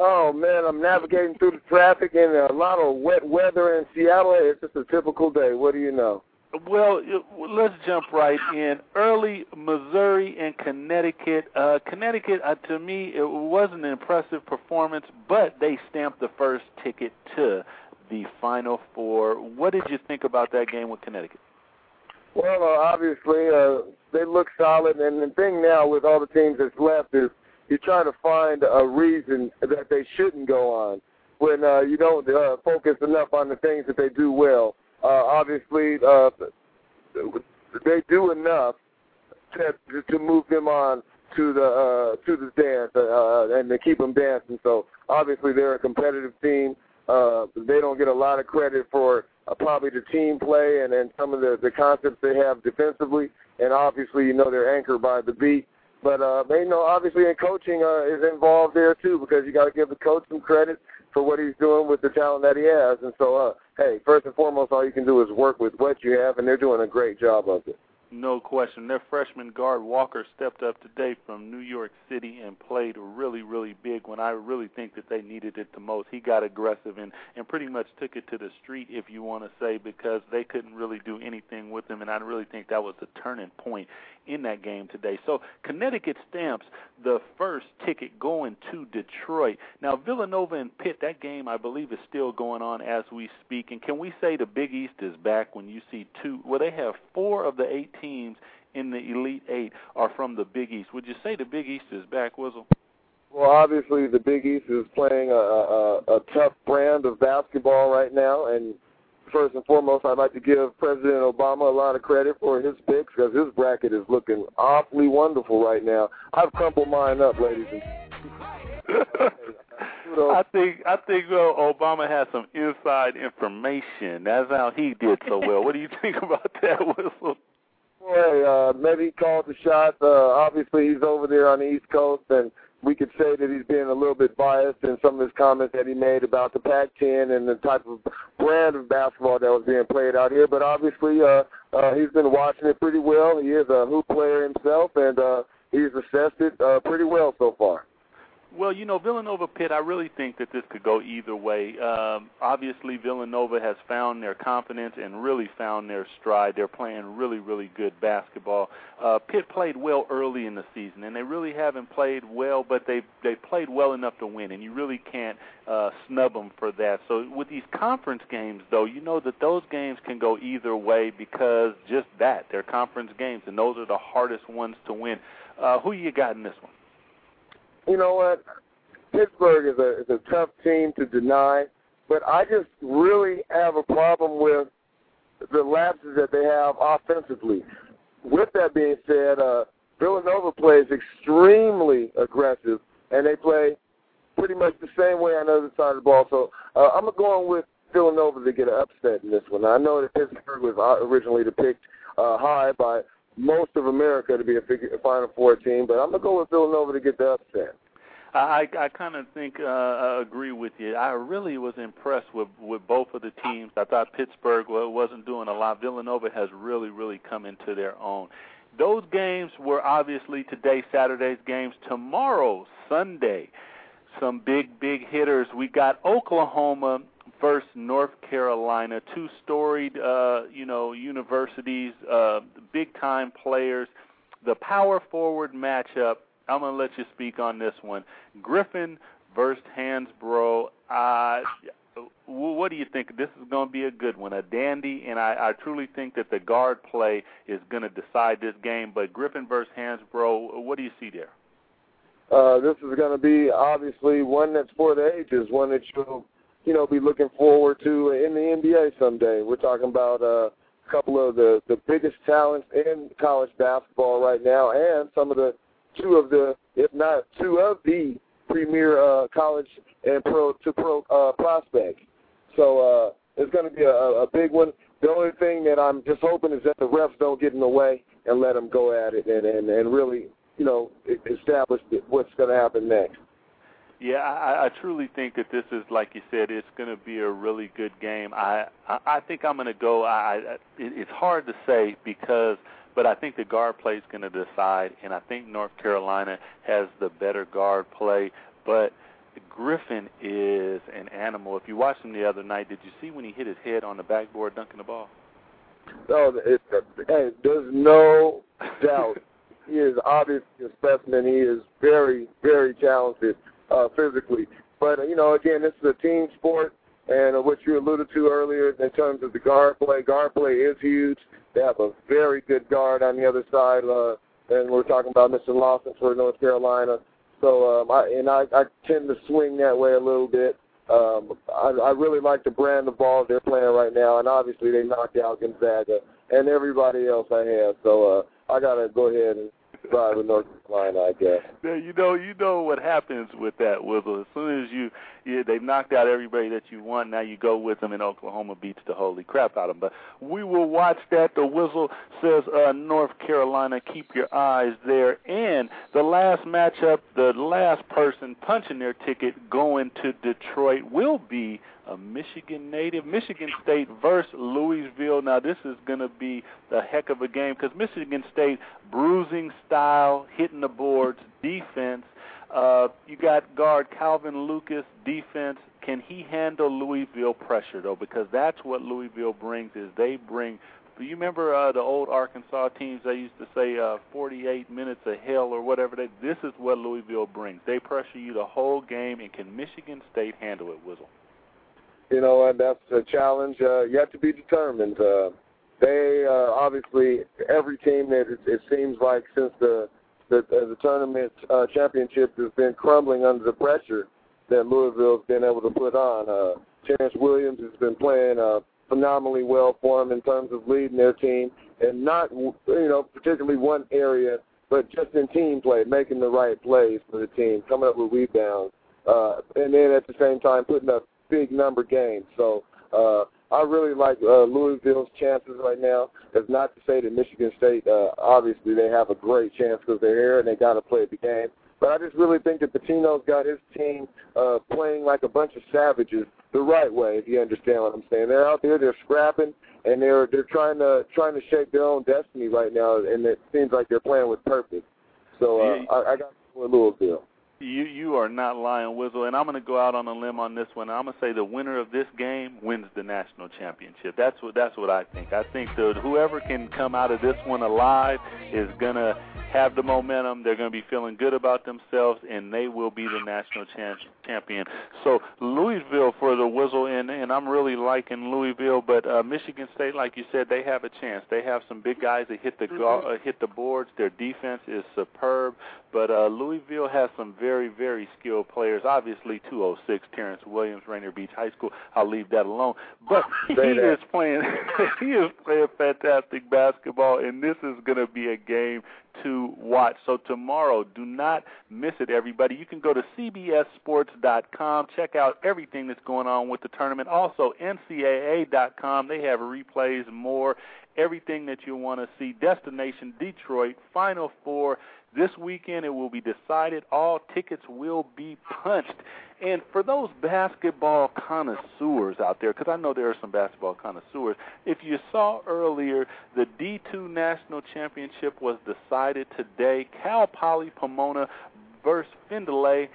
Oh, man, I'm navigating through the traffic and a lot of wet weather in Seattle. It's just a typical day. What do you know? Well, let's jump right in. Early Missouri and Connecticut. Connecticut, to me, it was an impressive performance, but they stamped the first ticket to the Final Four. What did you think about that game with Connecticut? Well, obviously, they look solid. And the thing now with all the teams that's left is, you're trying to find a reason that they shouldn't go on when you don't focus enough on the things that they do well. Obviously, they do enough to move them on to the dance and to keep them dancing. So, obviously, they're a competitive team. They don't get a lot of credit for probably the team play and some of the concepts they have defensively. And, obviously, you know, they're anchored by the beat. But they know, obviously, in coaching is involved there, too, because you got to give the coach some credit for what he's doing with the talent that he has. And so, hey, first and foremost, all you can do is work with what you have, and they're doing a great job of it. No question. Their freshman guard, Walker, stepped up today from New York City and played really, really big when I really think that they needed it the most. He got aggressive and pretty much took it to the street, if you want to say, because they couldn't really do anything with him, and I really think that was the turning point in that game today. So Connecticut stamps the first ticket going to Detroit. Now, Villanova and Pitt, that game, I believe, is still going on as we speak. And can we say the Big East is back when you see 2? Well, they have 4 of the 8 teams in the Elite Eight are from the Big East. Would you say the Big East is back, Wizzle? Well, obviously the Big East is playing a tough brand of basketball right now, and first and foremost, I'd like to give President Obama a lot of credit for his picks because his bracket is looking awfully wonderful right now. I've crumpled mine up, ladies and gentlemen. I think Obama has some inside information. That's how he did so well. What do you think about that, Whistle? Hey, maybe he called the shot. Obviously, he's over there on the East Coast, and we could say that he's being a little bit biased in some of his comments that he made about the Pac-10 and the type of brand of basketball that was being played out here. But obviously, he's been watching it pretty well. He is a hoop player himself, and he's assessed it pretty well so far. Well, you know, Villanova Pitt, I really think that this could go either way. Obviously, Villanova has found their confidence and really found their stride. They're playing really, really good basketball. Pitt played well early in the season, and they really haven't played well, but they played well enough to win, and you really can't snub them for that. So with these conference games, though, you know that those games can go either way because just that, they're conference games, and those are the hardest ones to win. Who you got in this one? You know what? Pittsburgh is a tough team to deny, but I just really have a problem with the lapses that they have offensively. With that being said, Villanova plays extremely aggressive, and they play pretty much the same way on the other side of the ball. So I'm going with Villanova to get an upset in this one. Now, I know that Pittsburgh was originally picked high by most of America to be a Final Four team, but I'm going to go with Villanova to get the upset. I kind of think I agree with you. I really was impressed with both of the teams. I thought Pittsburgh wasn't doing a lot. Villanova has really, really come into their own. Those games were obviously today, Saturday's games. Tomorrow, Sunday, some big, big hitters. We got Oklahoma versus North Carolina, two storied, universities, big-time players. The power forward matchup, I'm going to let you speak on this one. Griffin versus Hansbrough. What do you think? This is going to be a good one, a dandy, and I truly think that the guard play is going to decide this game. But Griffin versus Hansbrough, what do you see there? This is going to be, obviously, one that's for the ages, one that you'll be looking forward to in the NBA someday. We're talking about a couple of the biggest talents in college basketball right now and two of the premier college and pro prospects. So it's going to be a big one. The only thing that I'm just hoping is that the refs don't get in the way and let them go at it and really, establish what's going to happen next. Yeah, I truly think that this is, like you said, it's going to be a really good game. I think I'm going to go. It's hard to say but I think the guard play is going to decide, and I think North Carolina has the better guard play. But Griffin is an animal. If you watched him the other night, did you see when he hit his head on the backboard dunking the ball? No, there's no doubt. He is obviously a specimen. He is very, very talented. Physically. But, again, this is a team sport, and what you alluded to earlier in terms of the guard play. Guard play is huge. They have a very good guard on the other side, and we're talking about Mr. Lawson for North Carolina. So I tend to swing that way a little bit. I really like the brand of ball they're playing right now, and obviously they knocked out Gonzaga and everybody else I have. So I got to go ahead and ride with North Carolina, I guess. You know what happens with that, Wizzle. As soon as they've knocked out everybody that you want, now you go with them, and Oklahoma beats the holy crap out of them. But we will watch that. The Wizzle says North Carolina, keep your eyes there. And the last matchup, the last person punching their ticket going to Detroit will be a Michigan native, Michigan State versus Louisville. Now, this is going to be a heck of a game because Michigan State, bruising style, hitting the boards, defense. You got guard Calvin Lucas, defense. Can he handle Louisville pressure, though? Because that's what Louisville brings is they bring – do you remember the old Arkansas teams? They used to say 48 minutes of hell or whatever. This is what Louisville brings. They pressure you the whole game, and can Michigan State handle it, Wizzle? And that's a challenge yet to be determined. They obviously, every team that it seems like since the tournament championship has been crumbling under the pressure that Louisville's been able to put on. Terrence Williams has been playing phenomenally well for them in terms of leading their team, and not particularly one area, but just in team play, making the right plays for the team, coming up with rebounds, and then at the same time putting up big number games. So I really like Louisville's chances right now. That's not to say that Michigan State, obviously they have a great chance because they're here and they got to play the game. But I just really think that Patino's got his team playing like a bunch of savages the right way, if you understand what I'm saying. They're out there, they're scrapping, and they're trying to shape their own destiny right now, and it seems like they're playing with purpose. So I got to go with Louisville. You are not lying, Wizzle, and I'm going to go out on a limb on this one. I'm going to say the winner of this game wins the national championship. That's what I think. I think that whoever can come out of this one alive is going to have the momentum. They're going to be feeling good about themselves, and they will be the national champion. So Louisville for the Wizzle, and I'm really liking Louisville, but Michigan State, like you said, they have a chance. They have some big guys that hit the boards. Their defense is superb, but Louisville has some very, very skilled players. Obviously, 206, Terrence Williams, Rainier Beach High School. I'll leave that alone. But he is playing fantastic basketball, and this is going to be a game to watch. So tomorrow, do not miss it, everybody. You can go to cbssports.com, check out everything that's going on with the tournament. Also, ncaa.com. They have replays, more, everything that you want to see. Destination Detroit, Final Four. This weekend it will be decided. All tickets will be punched. And for those basketball connoisseurs out there, because I know there are some basketball connoisseurs, if you saw earlier, the D2 National Championship was decided today. Cal Poly Pomona versus Findlay,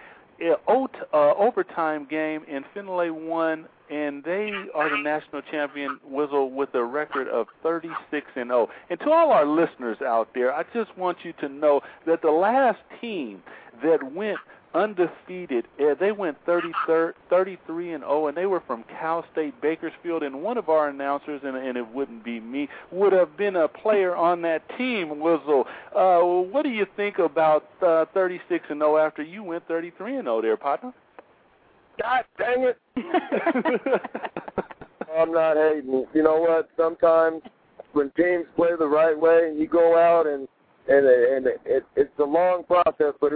overtime game, and Findlay won, and they are the national champion, Wizzle, with a record of 36-0. And to all our listeners out there, I just want you to know that the last team that went undefeated, they went 33-0, and they were from Cal State Bakersfield, and one of our announcers, and it wouldn't be me, would have been a player on that team, Wizzle. What do you think about 36-0 after you went 33-0 there, partner? God dang it. I'm not hating. You know what? Sometimes when teams play the right way, you go out and it's a long process, but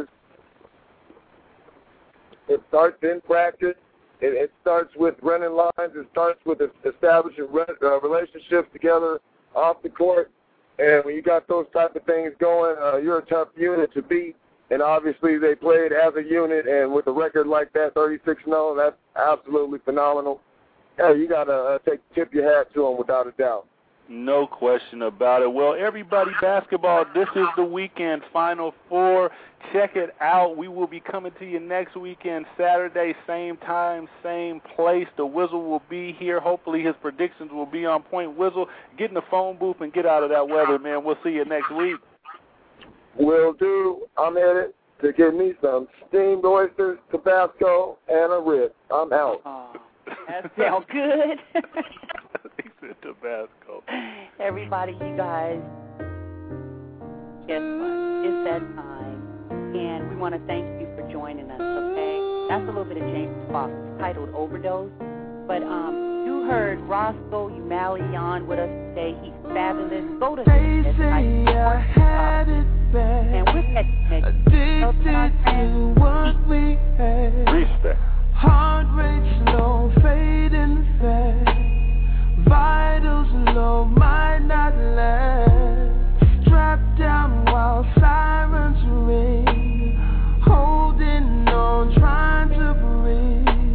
it starts in practice. It starts with running lines. It starts with establishing relationships together off the court. And when you got those type of things going, you're a tough unit to beat. And obviously they played as a unit, and with a record like that, 36-0, that's absolutely phenomenal. Yeah, you got to tip your hat to them without a doubt. No question about it. Well, everybody, basketball, this is the weekend, Final Four. Check it out. We will be coming to you next weekend, Saturday, same time, same place. The Wizzle will be here. Hopefully his predictions will be on point. Wizzle, get in the phone booth and get out of that weather, man. We'll see you next week. Will do. I'm headed to get me some steamed oysters, Tabasco, and a rib. I'm out. Oh, that sounds good. He said Tabasco. Everybody, you guys, guess what? It's that time, and we want to thank you for joining us, okay? That's a little bit of James Fox titled Overdose, but you heard Roscoe Umali on with us today. He's fabulous. Go to and we're addicted to what we had. Heart rates low, fading fast. Vitals low, might not last. Strapped down while sirens ring. Holding on, trying to breathe.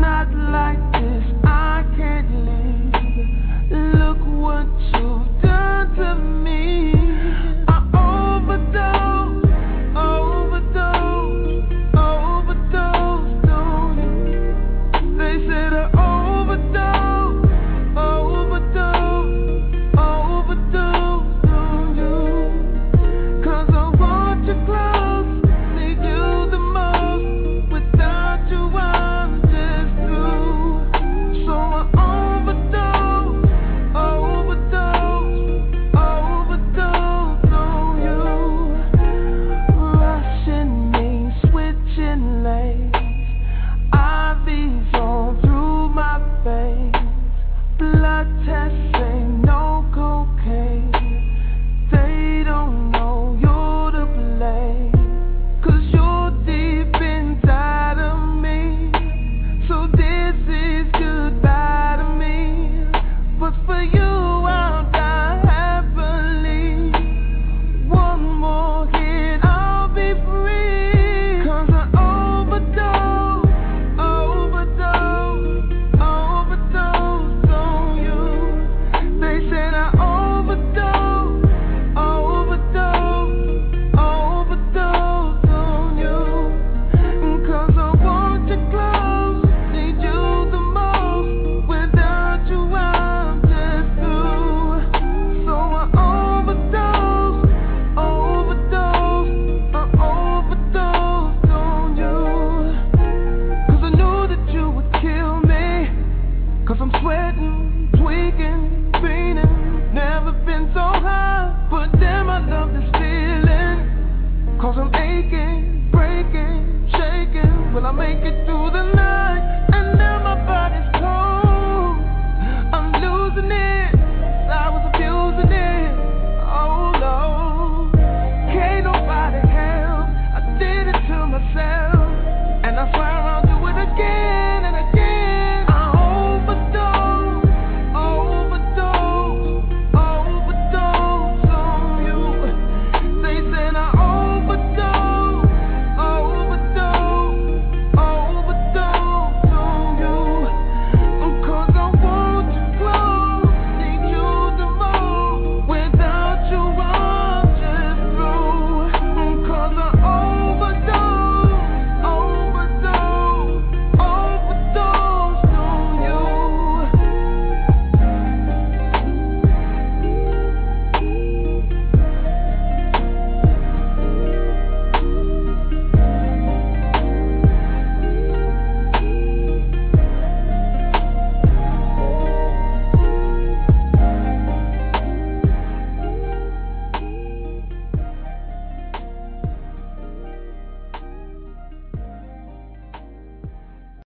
Not like this, I can't leave. Look what you've done to me. I overdosed, overdosed, overdosed. Breaking, shaking, will I make it through the